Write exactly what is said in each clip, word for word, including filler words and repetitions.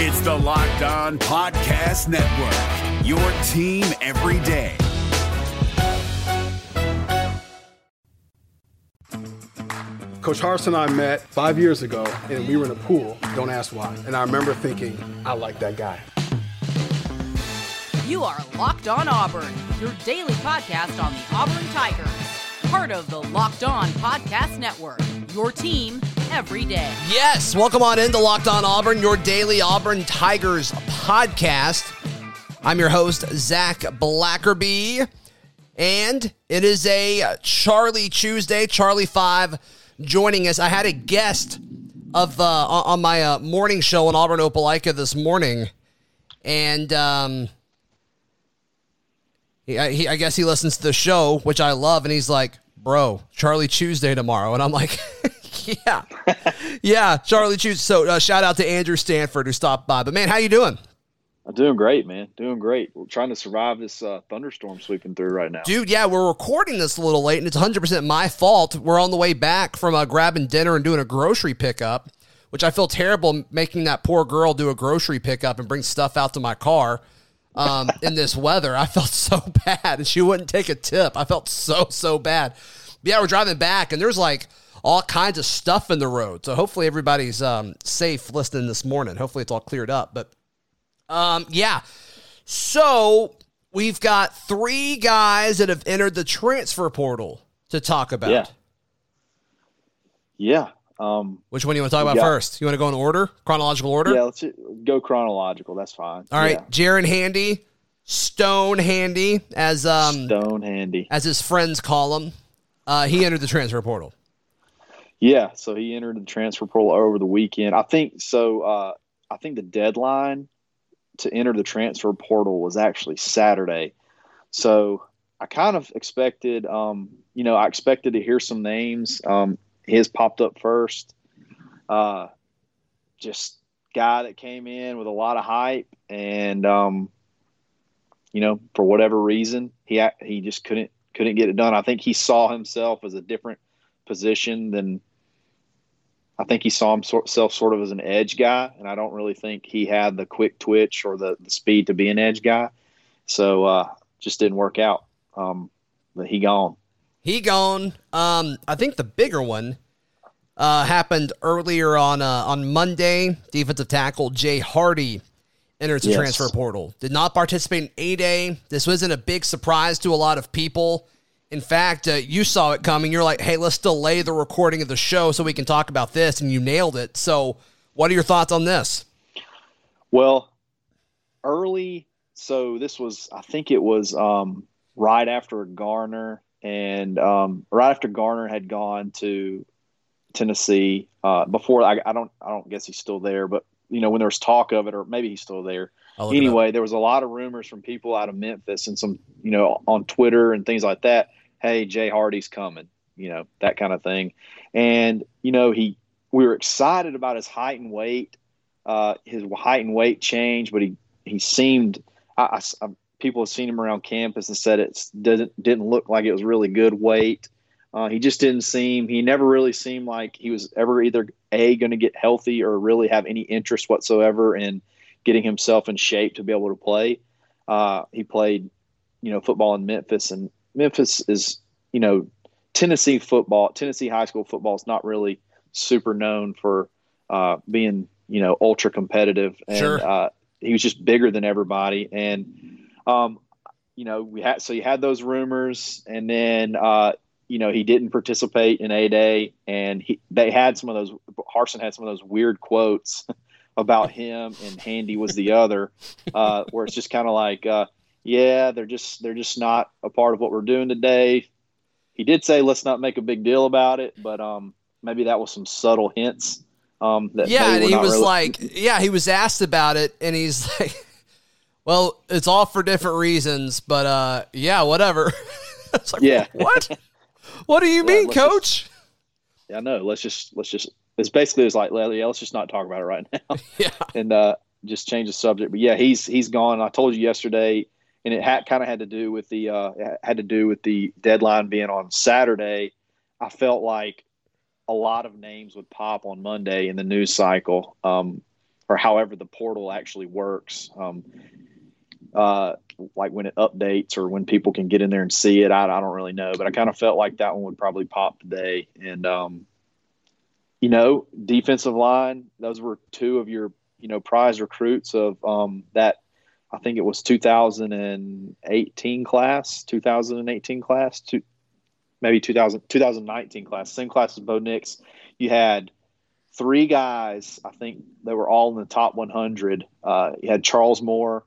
It's the Locked On Podcast Network, your team every day. Coach Harsin and I met five years ago, and we were in a pool, don't ask why. And I remember thinking, I like that guy. You are Locked On Auburn, your daily podcast on the Auburn Tigers. Part of the Locked On Podcast Network, your team every day. Yes, welcome on into Locked On Auburn, your daily Auburn Tigers podcast. I'm your host, Zach Blackerby, and it is a Charlie Tuesday, Charlie five joining us. I had a guest of uh, on my uh, morning show in Auburn, Opelika this morning, and um, he, I, he, I guess he listens to the show, which I love, and he's like, bro, Charlie Tuesday tomorrow, and I'm like, yeah, yeah, Charlie Tuesday. So uh, shout out to Andrew Stanford who stopped by, but man, how you doing? I'm doing great, man. Doing great. We're trying to survive this uh, thunderstorm sweeping through right now. Dude, yeah, we're recording this a little late, and it's one hundred percent my fault. We're on the way back from uh, grabbing dinner and doing a grocery pickup, which I feel terrible making that poor girl do a grocery pickup and bring stuff out to my car um, in this weather. I felt so bad, and she wouldn't take a tip. I felt so, so bad. But yeah, we're driving back, and there's like all kinds of stuff in the road. So hopefully everybody's um, safe listening this morning. Hopefully it's all cleared up, but Um, yeah, so we've got three guys that have entered the transfer portal to talk about. Yeah. yeah. Um, Which one do you want to talk about got, first? You want to go in order, chronological order? Yeah, let's go chronological. That's fine. All right, yeah. Jaren Handy, Stone Handy, as um, Stone Handy, as his friends call him. Uh, he entered the transfer portal. Yeah, so he entered the transfer portal over the weekend. I think so. Uh, I think the deadline to enter the transfer portal was actually Saturday. So I kind of expected, um, you know, I expected to hear some names. Um, his popped up first. Uh, just guy that came in with a lot of hype and, um, you know, for whatever reason, he, he just couldn't, couldn't get it done. I think he saw himself as a different position than, I think he saw himself sort of as an edge guy, and I don't really think he had the quick twitch or the, the speed to be an edge guy. So uh, just didn't work out. Um, but he gone. He gone. Um, I think the bigger one uh, happened earlier on uh, on Monday. Defensive tackle Jay Hardy entered the yes. transfer portal. Did not participate in A-Day. This wasn't a big surprise to a lot of people. In fact, uh, you saw it coming. You're like, hey, let's delay the recording of the show so we can talk about this, and you nailed it. So what are your thoughts on this? Well, early, so this was, I think it was um, right after Garner, and um, right after Garner had gone to Tennessee. Uh, before, I, I don't I don't guess he's still there, but, you know, when there was talk of it, or maybe he's still there. Anyway, there was a lot of rumors from people out of Memphis and some, you know, on Twitter and things like that. Hey, Jay Hardy's coming, you know, that kind of thing. And, you know, he, we were excited about his height and weight, uh, his height and weight change, but he, he seemed, I, I, I, people have seen him around campus and said it didn't, didn't look like it was really good weight. Uh, he just didn't seem, he never really seemed like he was ever either A, going to get healthy or really have any interest whatsoever in getting himself in shape to be able to play. Uh, he played, you know, football in Memphis, and Memphis is, you know, Tennessee football, Tennessee high school football is not really super known for uh, being, you know, ultra competitive. And sure. uh, he was just bigger than everybody. And, um, you know, we had, so you had those rumors, and then, uh, you know, he didn't participate in A-Day, and he, they had some of those, Harsin had some of those weird quotes about him, and Handy was the other, uh, where it's just kind of like, uh, yeah, they're just they're just not a part of what we're doing today. He did say, let's not make a big deal about it, but um, maybe that was some subtle hints. Um, that yeah, and he was really- like, yeah, he was asked about it, and he's like, well, it's all for different reasons, but uh, yeah, whatever. I was like, yeah, what? What do you well, mean, Coach? Just, yeah, I know. Let's just let's just. It's basically it's like, yeah, let's just not talk about it right now, yeah. and uh, just change the subject. But yeah, he's he's gone. I told you yesterday, and it had kind of had to do with the uh, had to do with the deadline being on Saturday. I felt like a lot of names would pop on Monday in the news cycle. Um, or however the portal actually works, um, uh, like when it updates or when people can get in there and see it. I, I don't really know, but I kind of felt like that one would probably pop today. And, um, you know, defensive line, those were two of your, you know, prize recruits of um, that. I think it was twenty eighteen class, twenty eighteen class, two, maybe two thousand, twenty nineteen class, same class as Bo Nix. You had three guys, I think they were all in the top one hundred. Uh, you had Charles Moore,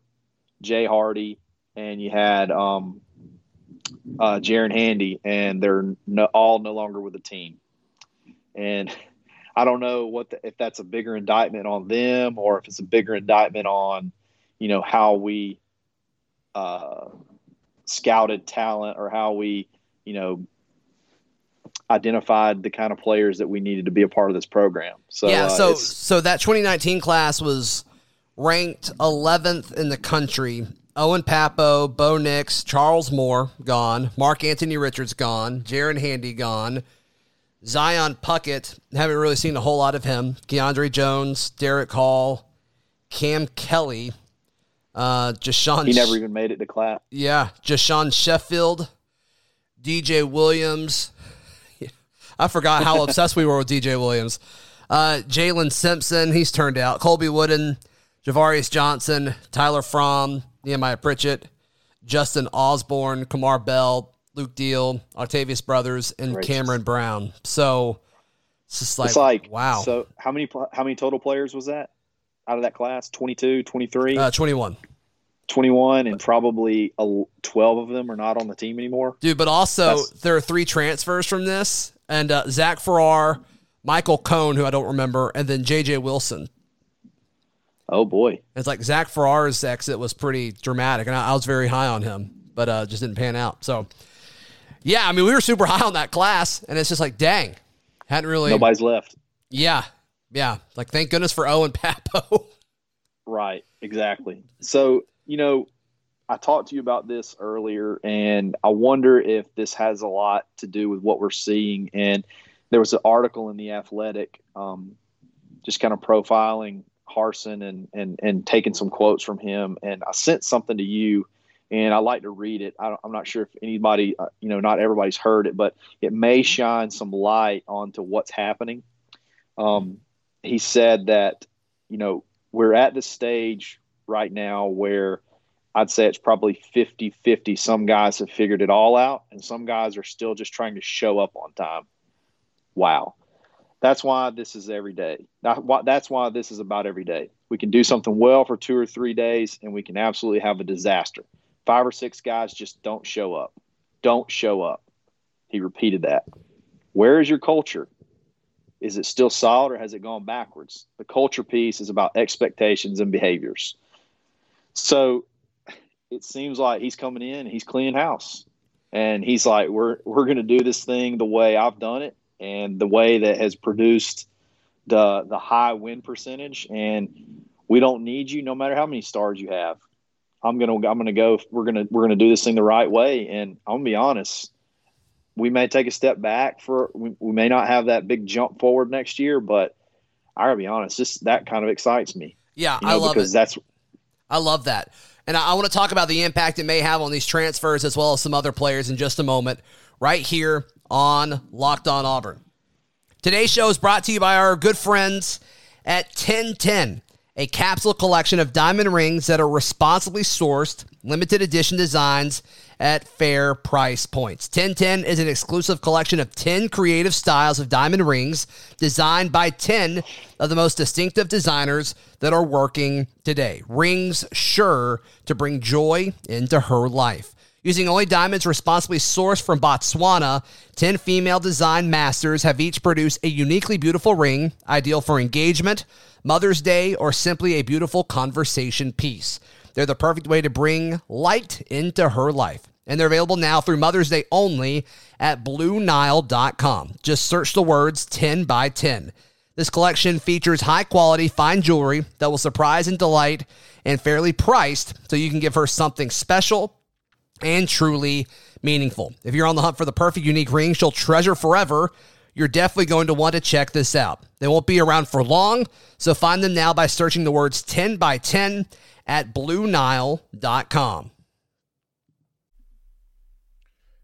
Jay Hardy, and you had um, uh, Jaren Handy, and they're no, all no longer with the team. And I don't know what the, if that's a bigger indictment on them or if it's a bigger indictment on, you know, how we uh, scouted talent or how we, you know, identified the kind of players that we needed to be a part of this program. So yeah, so uh, so that twenty nineteen class was ranked eleventh in the country. Owen Papo, Bo Nix, Charles Moore gone, Mark Anthony Richards gone, Jaren Handy gone, Zion Puckett, haven't really seen a whole lot of him, Keandre Jones, Derek Hall, Cam Kelly. Uh, Jashawn, he never even made it to class. Yeah, Jashawn Sheffield, D J Williams. I forgot how obsessed we were with D J Williams. Uh, Jalen Simpson, he's turned out. Colby Wooden, Javarius Johnson, Tyler Fromm, Nehemiah Pritchett, Justin Osborne, Kamar Bell, Luke Deal, Octavius Brothers, and Gracious. Cameron Brown. So it's just like, it's like wow. So how many how many total players was that? Out of that class, twenty-two, twenty-three? Uh, twenty-one. twenty-one, and probably twelve of them are not on the team anymore. Dude, but also That's... there are three transfers from this, and uh, Zach Farrar, Michael Cohn, who I don't remember, and then J J Wilson. Oh, boy. It's like Zach Farrar's exit was pretty dramatic, and I, I was very high on him, but uh, just didn't pan out. So, yeah, I mean, we were super high on that class, and it's just like, dang, hadn't really... Nobody's left. Yeah. Yeah, like thank goodness for Owen Papo. Right, exactly. So, you know, I talked to you about this earlier, and I wonder if this has a lot to do with what we're seeing. And there was an article in The Athletic um, just kind of profiling Harsin and, and and taking some quotes from him. And I sent something to you, and I like to read it. I don't, I'm not sure if anybody, uh, you know, not everybody's heard it, but it may shine some light onto what's happening. Um He said that, you know, we're at the stage right now where I'd say it's probably fifty-fifty. Some guys have figured it all out, and some guys are still just trying to show up on time. Wow. That's why this is every day. That's why this is about every day. We can do something well for two or three days, and we can absolutely have a disaster. Five or six guys just don't show up. Don't show up. He repeated that. Where is your culture? Is it still solid or has it gone backwards? The culture piece is about expectations and behaviors. So it seems like he's coming in, he's cleaning house. And he's like, we're we're going to do this thing the way I've done it and the way that has produced the the high win percentage. And we don't need you no matter how many stars you have. I'm going to I'm going to go we're going to we're going to do this thing the right way, and I'm going to be honest. We may take a step back for we, we may not have that big jump forward next year, but I gotta be honest, this that kind of excites me. Yeah, you know, I love because it. That's I love that, and I, I want to talk about the impact it may have on these transfers as well as some other players in just a moment. Right here on Locked On Auburn. Today's show is brought to you by our good friends at ten ten, a capsule collection of diamond rings that are responsibly sourced, limited edition designs at fair price points. ten ten is an exclusive collection of ten creative styles of diamond rings designed by ten of the most distinctive designers that are working today. Rings sure to bring joy into her life. Using only diamonds responsibly sourced from Botswana, ten female design masters have each produced a uniquely beautiful ring, ideal for engagement, Mother's Day, or simply a beautiful conversation piece. They're the perfect way to bring light into her life. And they're available now through Mother's Day only at Blue Nile dot com. Just search the words ten by ten. This collection features high-quality, fine jewelry that will surprise and delight and fairly priced so you can give her something special and truly meaningful. If you're on the hunt for the perfect unique ring she'll treasure forever, you're definitely going to want to check this out. They won't be around for long, so find them now by searching the words ten by ten at blue nile dot com.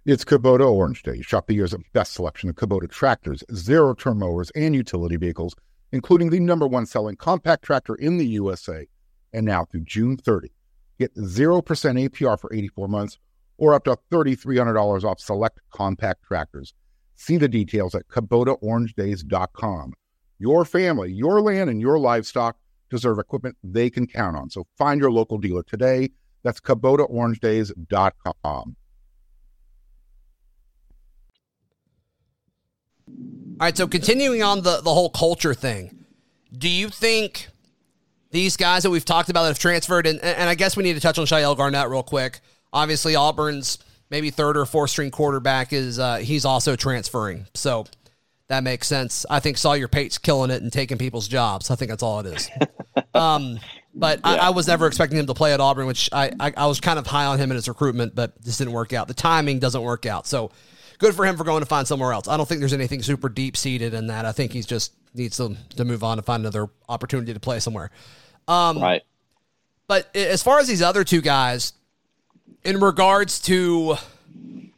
It's Kubota Orange Day. Shop the year's best selection of Kubota tractors, zero-turn mowers, and utility vehicles, including the number one selling compact tractor in the U S A. And now through June thirtieth, get zero percent A P R for eighty-four months or up to three thousand three hundred dollars off select compact tractors. See the details at kubota orange days dot com. Your family, your land, and your livestock deserve equipment they can count on. So find your local dealer today. That's kubota orange days dot com. All right, so continuing on the, the whole culture thing, do you think these guys that we've talked about that have transferred, and, and I guess we need to touch on Shaiel Garnett real quick. Obviously, Auburn's maybe third or fourth-string quarterback, is uh, he's also transferring. So that makes sense. I think Sawyer Pate's killing it and taking people's jobs. I think that's all it is. um, but yeah. I, I was never expecting him to play at Auburn, which I, I, I was kind of high on him in his recruitment, but this didn't work out. The timing doesn't work out. So good for him for going to find somewhere else. I don't think there's anything super deep-seated in that. I think he just needs to, to move on to find another opportunity to play somewhere. Um, right. But as far as these other two guys, in regards to,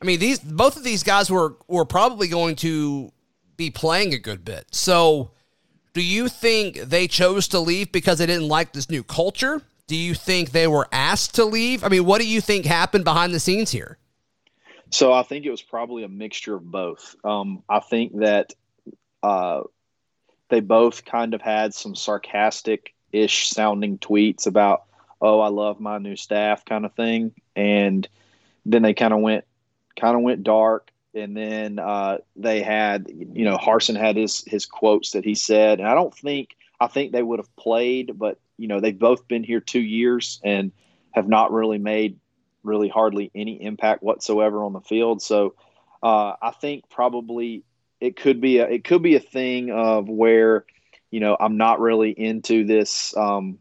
I mean, these both of these guys were, were probably going to be playing a good bit. So do you think they chose to leave because they didn't like this new culture? Do you think they were asked to leave? I mean, what do you think happened behind the scenes here? So I think it was probably a mixture of both. Um, I think that uh, they both kind of had some sarcastic-ish sounding tweets about, oh, I love my new staff kind of thing. And then they kind of went kind of went dark. And then uh, they had, you know, Harsin had his his quotes that he said. And I don't think – I think they would have played, but, you know, they've both been here two years and have not really made – really hardly any impact whatsoever on the field. So uh, I think probably it could be a, it could be a thing of where, you know, I'm not really into this. Um,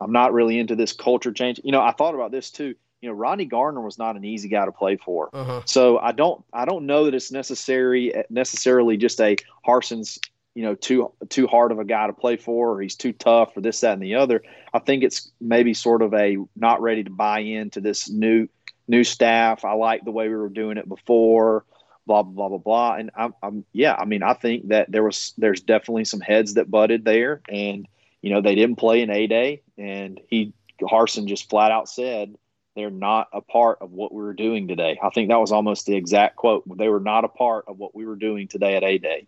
I'm not really into this culture change. You know, I thought about this too. You know, Ronnie Garner was not an easy guy to play for. Uh-huh. So I don't, I don't know that it's necessary necessarily just a Harsin's, you know, too, too hard of a guy to play for, or he's too tough, or this, that, and the other. I think it's maybe sort of a not ready to buy into this new, new staff. I like the way we were doing it before, blah, blah, blah, blah. And I'm, I'm, yeah, I mean, I think that there was, there's definitely some heads that butted there, and, you know, they didn't play in A-Day, and he, Harsin just flat out said, they're not a part of what we were doing today. I think that was almost the exact quote. They were not a part of what we were doing today at A-Day.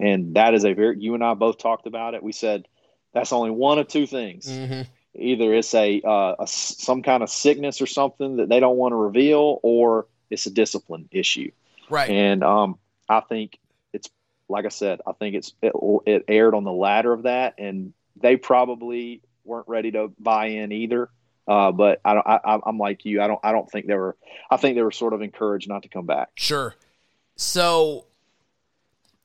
And that is a very, you and I both talked about it. We said that's only one of two things. Mm-hmm. Either it's a, uh, a some kind of sickness or something that they don't want to reveal, or it's a discipline issue. Right. And um, I think it's, like I said, I think it's it, it aired on the latter of that, and they probably weren't ready to buy in either. Uh, but I don't. I, I'm like you. I don't. I don't think they were. I think they were sort of encouraged not to come back. Sure. So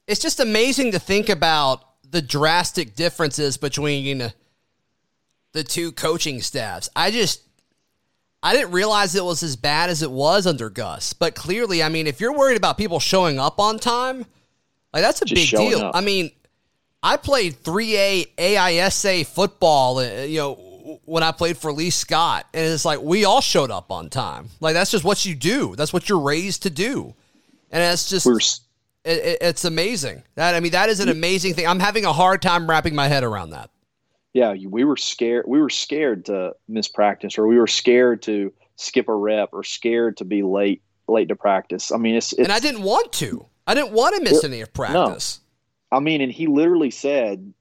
it's just amazing to think about the drastic differences between the two coaching staffs. I just, I didn't realize it was as bad as it was under Gus. But clearly, I mean, if you're worried about people showing up on time, like that's a big deal. Up. I mean, I played three A A I S A football, you know, when I played for Lee Scott. And it's like, we all showed up on time. Like, that's just what you do. That's what you're raised to do. And that's just... We're- It, it's amazing. That I mean, that is an amazing thing. I'm having a hard time wrapping my head around that. Yeah, we were scared. We were scared to miss practice, or we were scared to skip a rep, or scared to be late, late to practice. I mean, it's, it's and I didn't want to. I didn't want to miss it, any of practice. No. I mean, and he literally said,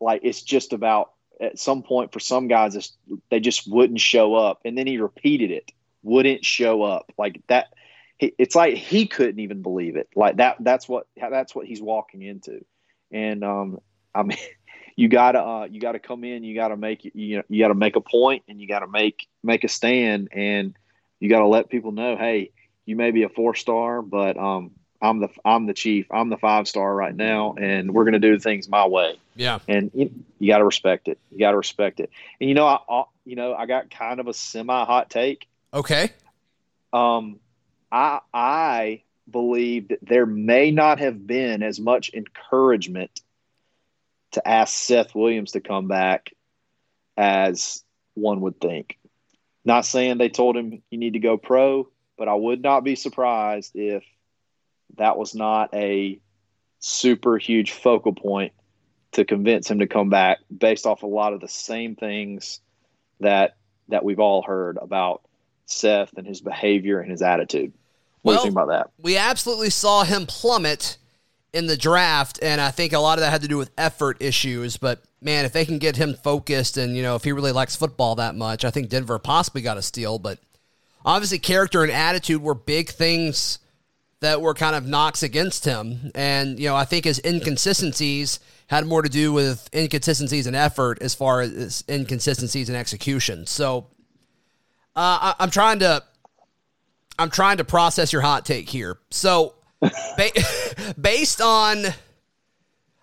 like, it's just about at some point for some guys, it's, they just wouldn't show up, and then he repeated it, wouldn't show up, like that. It's like he couldn't even believe it. Like that. That's what. That's what he's walking into. And um, I mean, you gotta uh, you gotta come in. You gotta make you know, you gotta make a point, and you gotta make make a stand, and you gotta let people know, hey, you may be a four star, but um, I'm the I'm the chief. I'm the five star right now, and we're gonna do things my way. Yeah. And you, you gotta respect it. You gotta respect it. And you know, I, I you know I got kind of a semi hot take. Okay. Um. I I believe that there may not have been as much encouragement to ask Seth Williams to come back as one would think. Not saying they told him you need to go pro, but I would not be surprised if that was not a super huge focal point to convince him to come back, based off a lot of the same things that that we've all heard about Seth and his behavior and his attitude. What well, do you think about that? We absolutely saw him plummet in the draft, and I think a lot of that had to do with effort issues. But, man, if they can get him focused and, you know, if he really likes football that much, I think Denver possibly got a steal. But obviously character and attitude were big things that were kind of knocks against him. And, you know, I think his inconsistencies had more to do with inconsistencies in effort as far as inconsistencies in execution. So uh, I, I'm trying to I'm trying to process your hot take here. So ba- based on,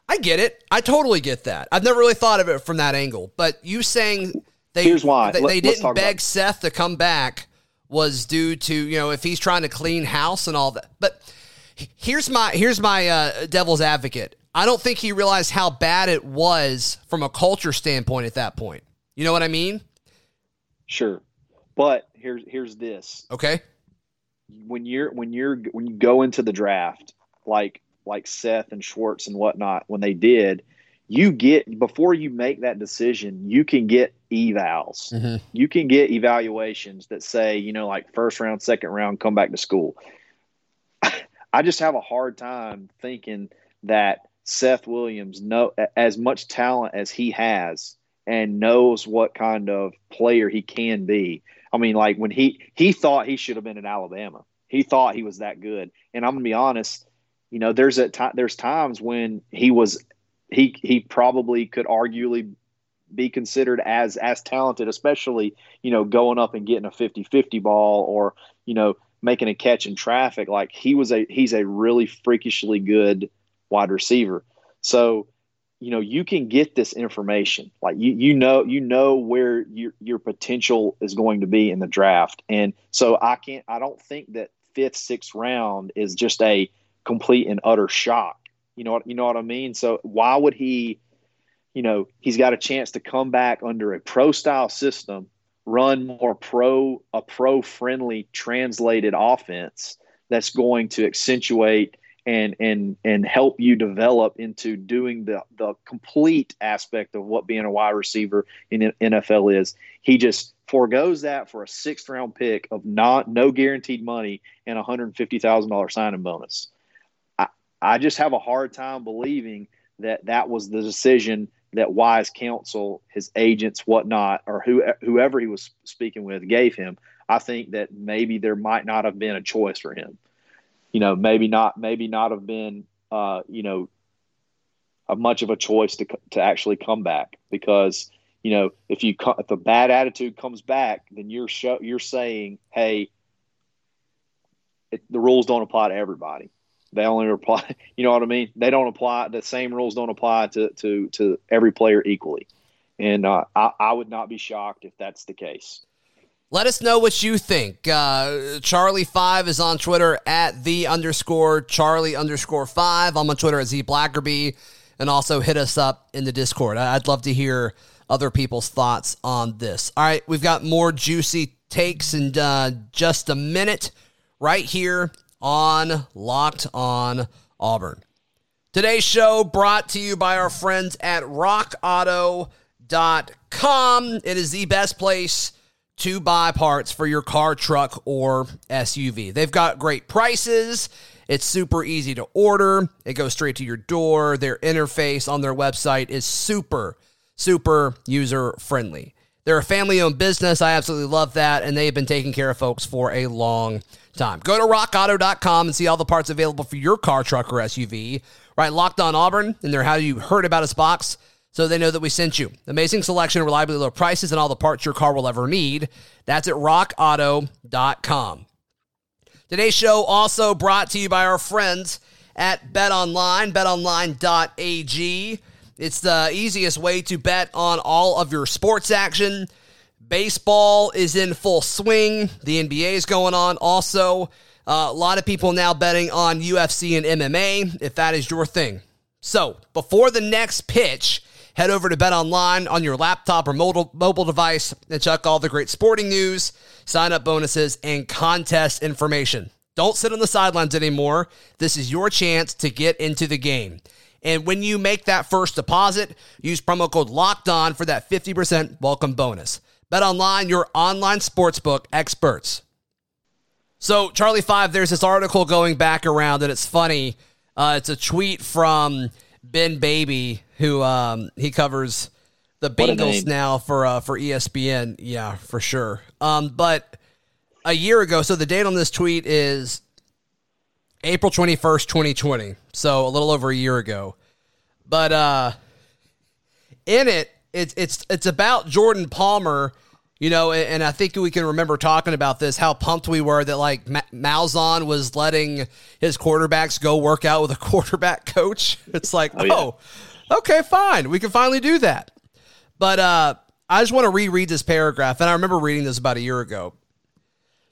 I get it. I totally get that. I've never really thought of it from that angle. But you saying they, Here's why. they, they didn't beg Seth to come back was due to, you know, if he's trying to clean house and all that. But here's my here's my uh, devil's advocate. I don't think he realized how bad it was from a culture standpoint at that point. You know what I mean? Sure. But here's here's this. Okay. When you're when you're when you go into the draft, like like Seth and Schwartz and whatnot, when they did, you get, before you make that decision, you can get evals. Mm-hmm. You can get evaluations that say, you know, like first round, second round, come back to school. I just have a hard time thinking that Seth Williams, know, as much talent as he has and knows what kind of player he can be. I mean, like when he, he thought he should have been in Alabama, he thought he was that good. And I'm going to be honest, you know, there's a time, there's times when he was, he, he probably could arguably be considered as, as talented, especially, you know, going up and getting a fifty-fifty ball or, you know, making a catch in traffic. Like he was a, he's a really freakishly good wide receiver. So, you know, you can get this information. Like you, you know, you know where your, your potential is going to be in the draft. And so I can't, I don't think that fifth, sixth round is just a complete and utter shock. You know what, you know what I mean? So why would he, you know, he's got a chance to come back under a pro style system, run more pro, a pro friendly translated offense that's going to accentuate and, and, and help you develop into doing the, the complete aspect of what being a wide receiver in the N F L is. He just forgoes that for a sixth round pick of not, no guaranteed money and a one hundred fifty thousand dollars signing bonus. I, I just have a hard time believing that that was the decision that wise counsel, his agents, whatnot, or who, whoever he was speaking with gave him. I think that maybe there might not have been a choice for him. You know, maybe not, maybe not have been, uh, you know, a much of a choice to to actually come back, because, you know, if you if a bad attitude comes back, then you're show, you're saying, hey, it, the rules don't apply to everybody. They only apply, you know what I mean? They don't apply, the same rules don't apply to to, to every player equally. And uh, I, I would not be shocked if that's the case. Let us know what you think. Uh, Charlie five is on Twitter at the underscore Charlie underscore five. I'm on Twitter at Z Blackerby. And also hit us up in the Discord. I'd love to hear other people's thoughts on this. All right, we've got more juicy takes in uh, just a minute right here on Locked On Auburn. Today's show brought to you by our friends at rock auto dot com. It is the best place to buy parts for your car, truck, or S U V. They've got great prices. It's super easy to order. It goes straight to your door. Their interface on their website is super, super user-friendly. They're a family-owned business. I absolutely love that, and they've been taking care of folks for a long time. Go to rock auto dot com and see all the parts available for your car, truck, or S U V. Right, Locked On Auburn, in their How You Heard About Us box, so they know that we sent you. Amazing selection, reliably low prices, and all the parts your car will ever need. That's at rock auto dot com. Today's show also brought to you by our friends at BetOnline, bet online dot a g. It's the easiest way to bet on all of your sports action. Baseball is in full swing. The N B A is going on also. Uh, a lot of people now betting on U F C and M M A, if that is your thing. So before the next pitch, head over to BetOnline on your laptop or mobile device and check all the great sporting news, sign-up bonuses, and contest information. Don't sit on the sidelines anymore. This is your chance to get into the game. And when you make that first deposit, use promo code LOCKEDON for that fifty percent welcome bonus. BetOnline, your online sportsbook experts. So, Charlie Five, there's this article going back around, and it's funny. Uh, it's a tweet from Ben Baby, who um, he covers the Bengals now for uh, for E S P N. Yeah, for sure. Um, but a year ago, so the date on this tweet is April twenty-first, twenty twenty. So a little over a year ago. But uh, in it, it's it's it's about Jordan Palmer, you know, and, and I think we can remember talking about this, how pumped we were that like Ma- Malzahn was letting his quarterbacks go work out with a quarterback coach. It's like, oh, yeah. oh Okay, fine. We can finally do that. But uh, I just want to reread this paragraph, and I remember reading this about a year ago.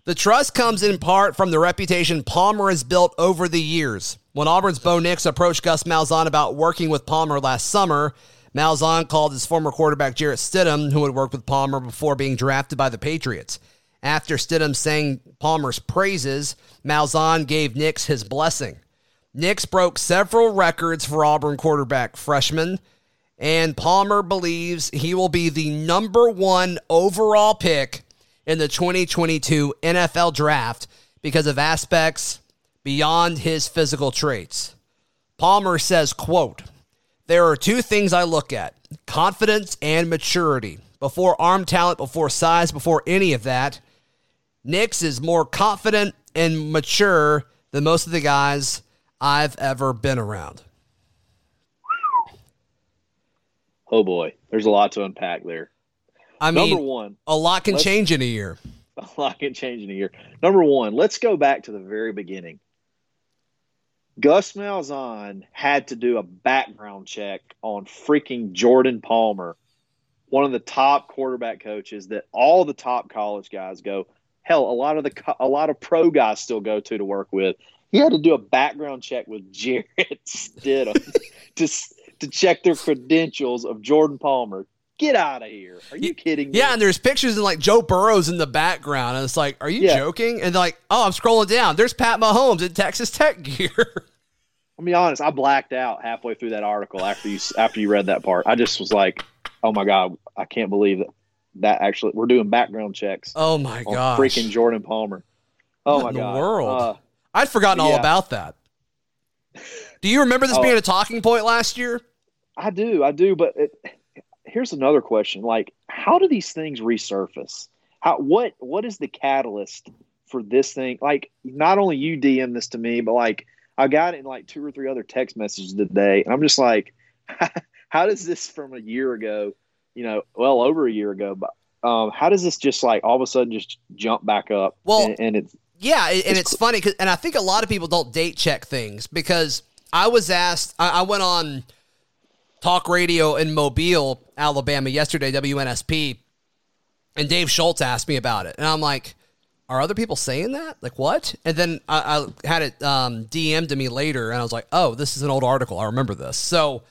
The trust comes in part from the reputation Palmer has built over the years. When Auburn's Bo Nix approached Gus Malzahn about working with Palmer last summer, Malzahn called his former quarterback Jarrett Stidham, who had worked with Palmer before being drafted by the Patriots. After Stidham sang Palmer's praises, Malzahn gave Nix his blessing. Nix broke several records for Auburn quarterback freshmen, and Palmer believes he will be the number one overall pick in the twenty twenty-two N F L draft because of aspects beyond his physical traits. Palmer says, quote, "There are two things I look at, confidence and maturity. Before arm talent, before size, before any of that, Nix is more confident and mature than most of the guys I've ever been around." Oh boy, there's a lot to unpack there. I mean, number one, a lot can change in a year. A lot can change in a year. Number one, let's go back to the very beginning. Gus Malzahn had to do a background check on freaking Jordan Palmer, one of the top quarterback coaches that all the top college guys go. Hell, a lot of the a lot of pro guys still go to to work with. He had to do a background check with Jarrett Stidham to to check their credentials of Jordan Palmer. Get out of here! Are you kidding me? Yeah, and there's pictures of like Joe Burrow's in the background, and it's like, are you yeah. joking? And like, oh, I'm scrolling down. There's Pat Mahomes in Texas Tech gear. I'll be honest, I blacked out halfway through that article after you after you read that part. I just was like, oh my god, I can't believe that that actually we're doing background checks. Oh my god, freaking Jordan Palmer! Oh what my in god, the world. Uh, I'd forgotten all yeah. about that. Do you remember this oh, being a talking point last year? I do, I do. But it, here's another question: like, how do these things resurface? How what what is the catalyst for this thing? Like, not only you D M this to me, but like I got it in like two or three other text messages today, and I'm just like, how does this from a year ago? You know, well over a year ago, but um, how does this just like all of a sudden just jump back up? Well, and, and it's. Yeah, and it's funny, cause, and I think a lot of people don't date check things because I was asked, I, I went on talk radio in Mobile, Alabama yesterday, W N S P, and Dave Schultz asked me about it. And I'm like, are other people saying that? Like, what? And then I, I had it um, D M'd to me later, and I was like, oh, this is an old article. I remember this. So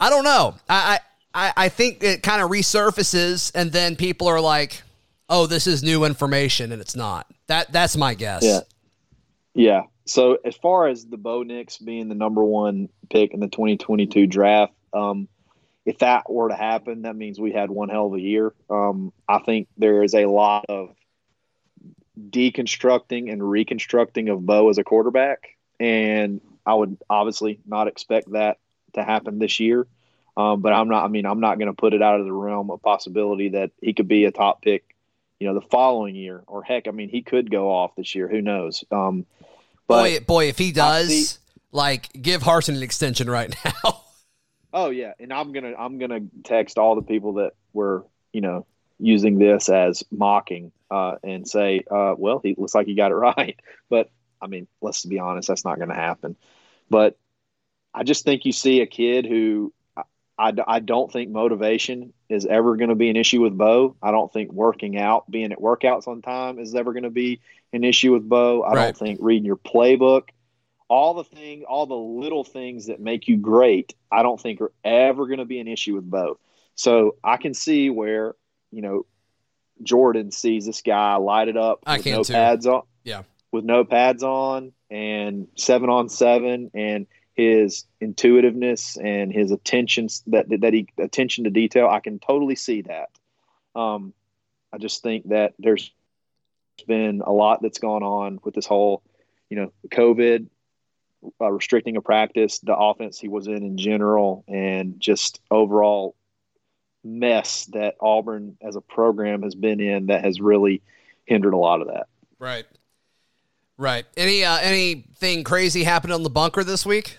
I don't know. I, I, I think it kind of resurfaces, and then people are like, oh, this is new information, and it's not. That That's my guess. Yeah. Yeah. So as far as the Bo Nix being the number one pick in the twenty twenty-two draft, um, if that were to happen, that means we had one hell of a year. Um, I think there is a lot of deconstructing and reconstructing of Bo as a quarterback, and I would obviously not expect that to happen this year. Um, but I'm not. I mean, I'm not going to put it out of the realm of possibility that he could be a top pick, you know, the following year, or heck, I mean, he could go off this year. Who knows? Um, but boy, boy, if he does, see, like, give Harsin an extension right now. Oh yeah, and I'm gonna, I'm gonna text all the people that were, you know, using this as mocking, uh, and say, uh, well, he looks like he got it right. But I mean, let's be honest, that's not going to happen. But I just think you see a kid who, I, I don't think motivation is ever going to be an issue with Bo. I don't think working out, being at workouts on time is ever going to be an issue with Bo. I right. don't think reading your playbook, all the thing, all the little things that make you great, I don't think are ever going to be an issue with Bo. So I can see where, you know, Jordan sees this guy light it up with no too. pads on. Yeah. With no pads on and seven on seven and his intuitiveness and his attention that that he attention to detail. I can totally see that. Um, I just think that there's been a lot that's gone on with this whole, you know, COVID uh, restricting a practice, the offense he was in in general, and just overall mess that Auburn as a program has been in that has really hindered a lot of that. Right. Right. Any uh, anything crazy happened on the bunker this week?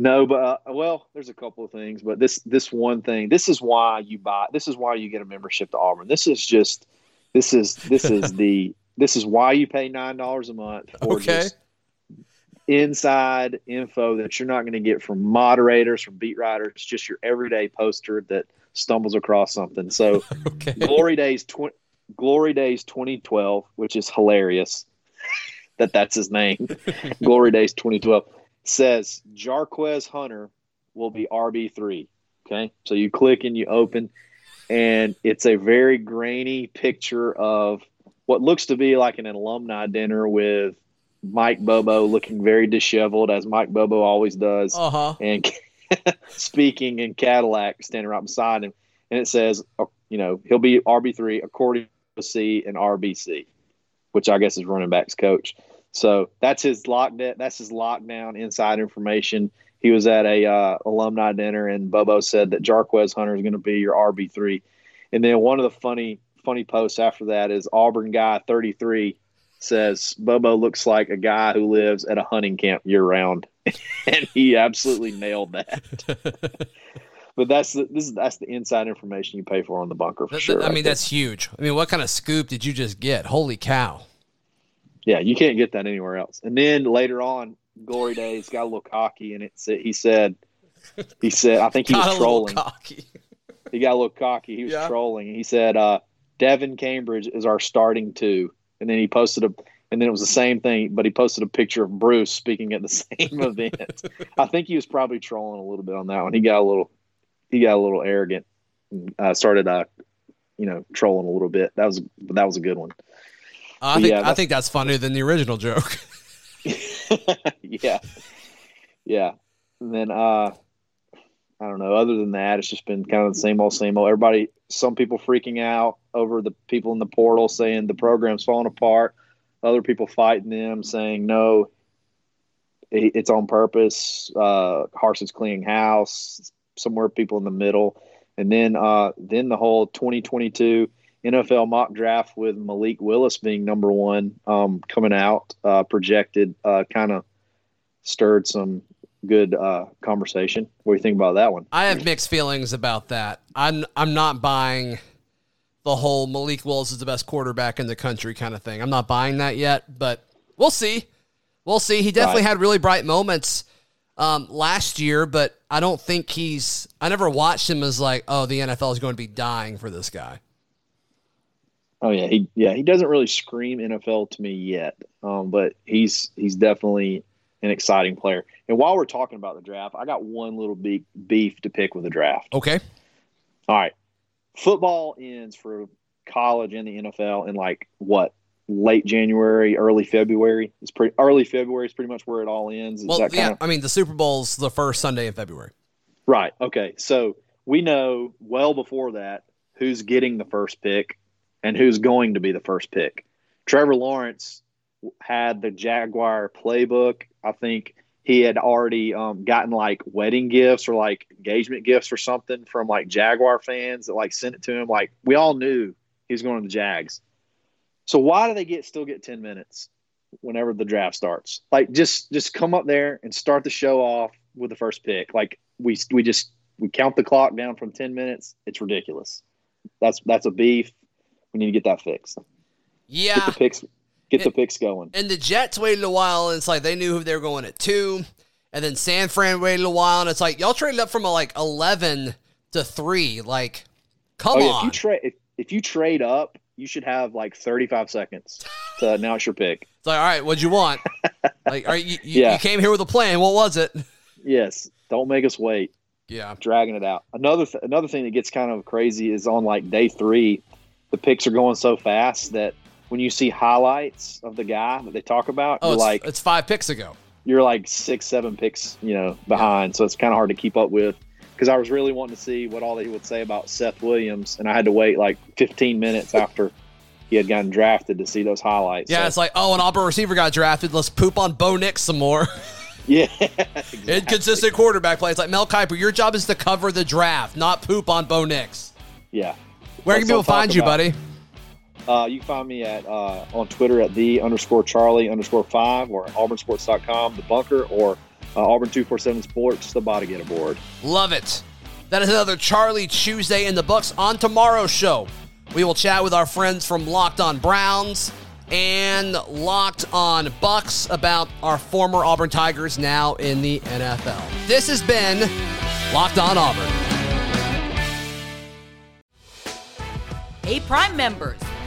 No, but uh, well, there's a couple of things, but this this one thing, this is why you buy, this is why you get a membership to Auburn. This is just, this is this is the this is why you pay nine dollars a month for okay. just inside info that you're not going to get from moderators, from beat writers, just your everyday poster that stumbles across something. So, okay. Glory Days twenty. Glory Days twenty twelve, which is hilarious that that's his name. Glory Days twenty twelve says Jarquez Hunter will be R B three. Okay. So you click and you open, and it's a very grainy picture of what looks to be like an alumni dinner with Mike Bobo looking very disheveled, as Mike Bobo always does, uh-huh. and speaking in Cadillac, standing right beside him. And it says, you know, he'll be R B three according to C and R B C, which I guess is running backs coach. So that's his lockdown. That's his lockdown inside information. He was at a uh, alumni dinner, and Bobo said that Jarquez Hunter is going to be your R B three. And then one of the funny, funny posts after that is Auburn guy thirty-three says Bobo looks like a guy who lives at a hunting camp year round, and he absolutely nailed that. But that's the, this is, that's the inside information you pay for on the bunker for that, sure. I right mean, there. That's huge. I mean, what kind of scoop did you just get? Holy cow. Yeah, you can't get that anywhere else. And then later on, Glory Days got a little cocky, and it he said, he said, I think he was trolling. Cocky. He got a little cocky. He was yeah. trolling. He said, uh, Devin Cambridge is our starting two. And then he posted a, and then it was the same thing, but he posted a picture of Bruce speaking at the same event. I think he was probably trolling a little bit on that one. He got a little, He got a little arrogant, and uh, started, uh, you know, trolling a little bit. That was that was a good one. I think yeah, that's, I think that's funnier than the original joke. yeah, yeah. And then uh, I don't know. Other than that, it's just been kind of the same old, same old. Everybody, some people freaking out over the people in the portal saying the program's falling apart. Other people fighting them, saying no, it, it's on purpose. Uh, Harsin's cleaning house. Somewhere people in the middle. And then uh, then the whole twenty twenty-two N F L mock draft with Malik Willis being number one um, coming out, uh, projected, uh, kind of stirred some good uh, conversation. What do you think about that one? I have mixed feelings about that. I'm I'm not buying the whole Malik Willis is the best quarterback in the country kind of thing. I'm not buying that yet, but we'll see. We'll see. He definitely right. had really bright moments Um, last year, but I don't think he's, I never watched him as like, oh, the N F L is going to be dying for this guy. Oh yeah. He, yeah, he doesn't really scream N F L to me yet. Um, but he's, he's definitely an exciting player. And while we're talking about the draft, I got one little big beef to pick with the draft. Okay. All right. Football ends for college and the N F L in like what? Late January, early February. It's pretty early February is pretty much where it all ends. Is well, that yeah, kinda... I mean the Super Bowl's the first Sunday in February. Right. Okay. So we know well before that who's getting the first pick and who's going to be the first pick. Trevor Lawrence had the Jaguar playbook. I think he had already um, gotten like wedding gifts or like engagement gifts or something from like Jaguar fans that like sent it to him. Like we all knew he was going to the Jags. So why do they get still get ten minutes whenever the draft starts? Like just just come up there and start the show off with the first pick. Like we we just we count the clock down from ten minutes. It's ridiculous. That's that's a beef. We need to get that fixed. Yeah, get the picks, get and, the picks going. And the Jets waited a while, and it's like they knew who they were going at two, And then San Fran waited a while, and it's like, y'all traded up from a, like eleven to three. Like, come oh, yeah, on. If you, tra- if, if you trade up, you should have like thirty-five seconds to announce your pick. It's like, all right, what'd you want? Like, all right, you, you, yeah. you came here with a plan. What was it? Yes. Don't make us wait. Yeah. Dragging it out. Another th- another thing that gets kind of crazy is on like day three, the picks are going so fast that when you see highlights of the guy that they talk about, oh, you're it's, like, it's five picks ago. You're like six, seven picks, you know, behind. Yeah. So it's kind of hard to keep up with. Because I was really wanting to see what all they would say about Seth Williams, and I had to wait like fifteen minutes after he had gotten drafted to see those highlights. Yeah, so. It's like, oh, an Auburn receiver got drafted. Let's poop on Bo Nix some more. Yeah. Exactly. Inconsistent quarterback play. It's like, Mel Kiper, your job is to cover the draft, not poop on Bo Nix. Yeah. Where That's can people find you, about. buddy? Uh, you can find me at uh, on Twitter at the underscore Charlie underscore five or auburn sports dot com, The Bunker, or Uh, Auburn two forty-seven Sports, the body get aboard. Love it. That is another Charlie Tuesday in the books. On tomorrow's show, we will chat with our friends from Locked On Browns and Locked On Bucks about our former Auburn Tigers now in the N F L. This has been Locked On Auburn. Hey, Prime members,